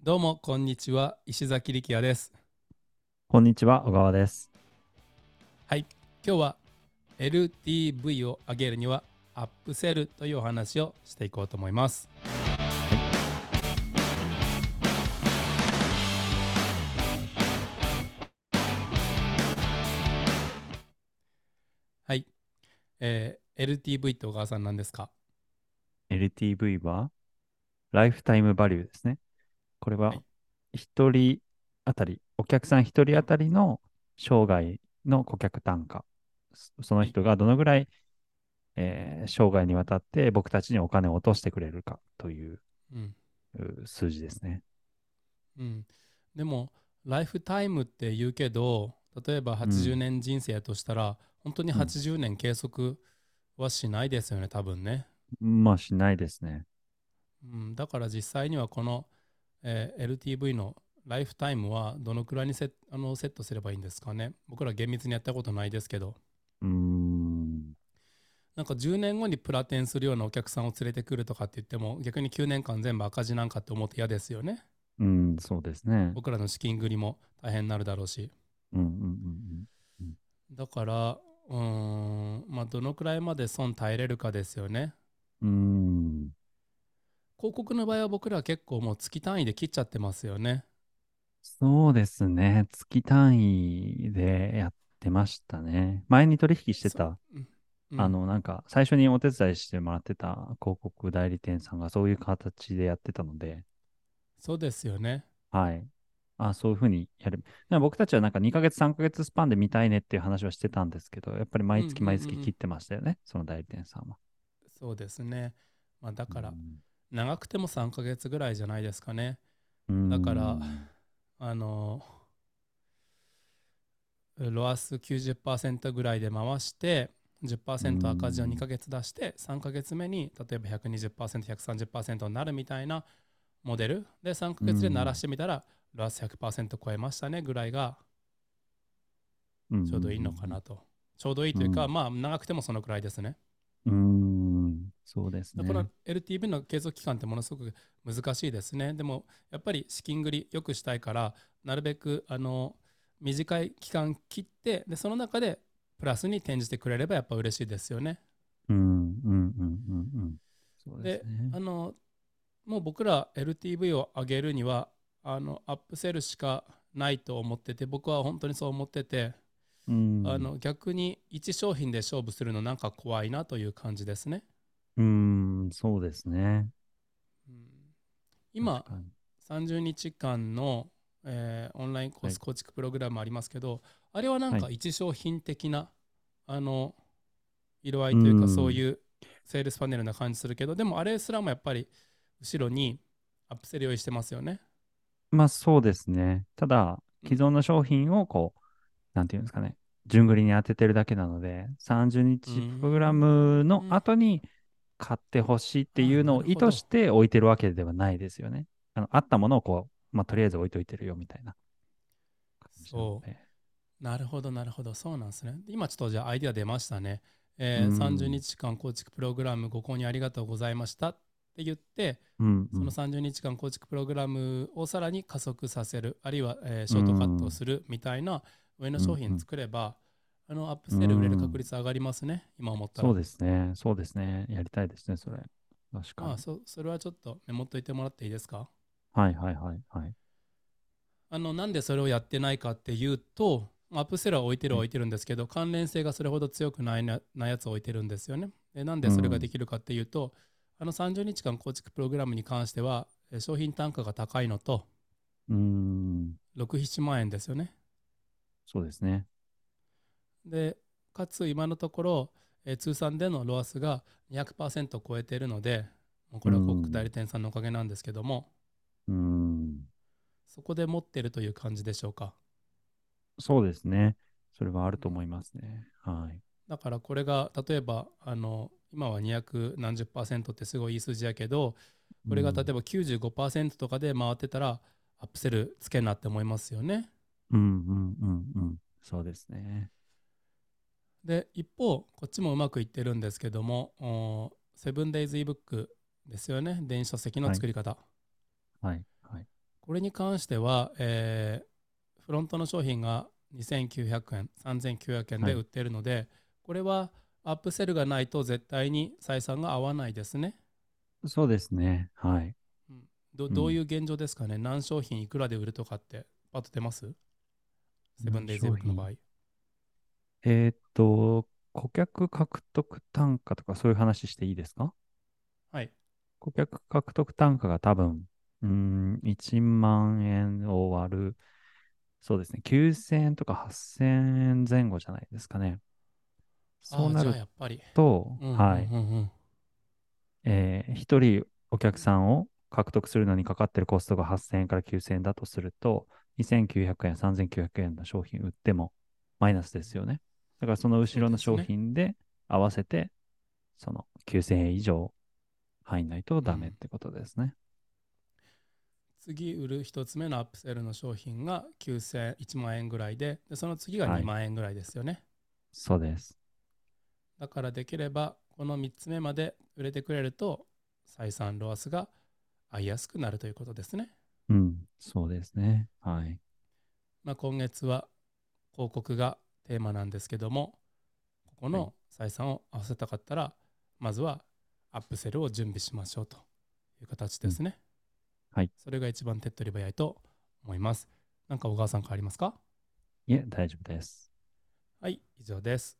どうもこんにちは、石崎力也です。こんにちは、小川です。はい、今日は LTV を上げるにはアップセルというお話をしていこうと思います。はい、LTV って小川さんなんですか？ LTV はライフタイムバリューですね。これは1人当たり、はい、お客さん1人当たりの生涯の顧客単価、その人がどのぐらい、はい、生涯にわたって僕たちにお金を落としてくれるかという、数字ですね。でもライフタイムって言うけど、例えば80年人生やとしたら、本当に80年計測はしないですよね、多分ね。まあしないですね。だから実際にはこのLTV のライフタイムはどのくらいにセットすればいいんですかね。僕ら厳密にやったことないですけど、なんか10年後にプラテンするようなお客さんを連れてくるとかって言っても、逆に9年間全部赤字なんかって思って嫌ですよね。そうですね。僕らの資金繰りも大変になるだろうし、だからまあどのくらいまで損耐えれるかですよね。広告の場合は僕ら結構もう月単位で切っちゃってますよね。そうですね。月単位でやってましたね。前に取引してた、なんか最初にお手伝いしてもらってた広告代理店さんがそういう形でやってたので。そうですよね。はい。そういうふうにやる。僕たちはなんか2ヶ月3ヶ月スパンで見たいねっていう話はしてたんですけど、やっぱり毎月毎月切ってましたよね、その代理店さんは。そうですね。まあだから、長くても3ヶ月ぐらいじゃないですかね。だからロアス 90% ぐらいで回して 10% 赤字を2ヶ月出して、3ヶ月目に例えば 120%130% になるみたいなモデルで3ヶ月で鳴らしてみたら、ロアス 100% 超えましたねぐらいがちょうどいいのかなと。ちょうどいいというか、まあ長くてもそのくらいですね。そうですね。だから LTV の継続期間ってものすごく難しいですね。でもやっぱり資金繰り良くしたいから、なるべく短い期間切って、でその中でプラスに転じてくれればやっぱ嬉しいですよね。そうですね。でもう僕ら LTV を上げるにはアップセルしかないと思ってて、僕は本当にそう思ってて、逆に1商品で勝負するのなんか怖いなという感じですね。そうですね。今30日間の、オンラインコース構築プログラムありますけど、あれはなんか一商品的な、色合いというか、そういうセールスパネルな感じするけど、でもあれすらもやっぱり後ろにアップセル用意してますよね。まあそうですね。ただ既存の商品をこう、なんていうんですかね、順繰りに当ててるだけなので、30日プログラムの後に買ってほしいっていうのを意図して置いてるわけではないですよね。あったものをこう、まあ、とりあえず置いといてるよみたいな感じなので。そう。なるほどなるほど、そうなんですね。今ちょっとじゃあアイデア出ましたね。30日間構築プログラムご購入ありがとうございましたって言って、その30日間構築プログラムをさらに加速させる、あるいは、ショートカットをするみたいな上の商品作れば、アップセル売れる確率上がりますね、今思ったら。そうですね。やりたいですね、それ。確かに。それはちょっとメモっといてもらっていいですか？はい。なんでそれをやってないかっていうと、アップセルは置いてるんですけど、関連性がそれほど強くないやつを置いてるんですよね。で、なんでそれができるかっていうと、30日間構築プログラムに関しては、商品単価が高いのと、6、7万円ですよね。そうですね。でかつ今のところ、通算でのロアスが 200% 超えているので、もうこれは広告代理店さんのおかげなんですけども、そこで持ってるという感じでしょうか。そうですね。それはあると思いますね。はい。だからこれが例えば今は200何十%ってすごいいい数字やけど、これが例えば 95% とかで回ってたら、アップセルつけんなって思いますよね。そうですね。で一方こっちもうまくいってるんですけども、セブンデイズ ebook ですよね、電子書籍の作り方。はい、はいはい、これに関しては、フロントの商品が2900円、3900円で売っているので、はい、これはアップセルがないと絶対に採算が合わないですね。そうですね。はい。どういう現状ですかね、うん、何商品いくらで売るとかってパッと出ます？セブンデイズの場合。顧客獲得単価とかそういう話していいですか？はい。顧客獲得単価が多分、1万円を割る、そうですね、9000円とか8000円前後じゃないですかね。そうなると、はい。1人お客さんを獲得するのにかかってるコストが8000円から9000円だとすると、2900円、3900円の商品売ってもマイナスですよね。だからその後ろの商品で合わせて、その9000円以上入んないとダメってことですね。うん、次売る1つ目のアップセルの商品が9000円、1万円ぐらいで、その次が2万円ぐらいですよね。はい、そうです。だからできれば、この3つ目まで売れてくれると、採算ロアスが合いやすくなるということですね。うん、そうですね。はい。まあ、今月は広告がテーマなんですけども、ここの採算を合わせたかったら、はい、まずはアップセルを準備しましょうという形ですね。うん、はい。それが一番手っ取り早いと思います。なんか小川さんからありますか？いえ、大丈夫です。はい、以上です。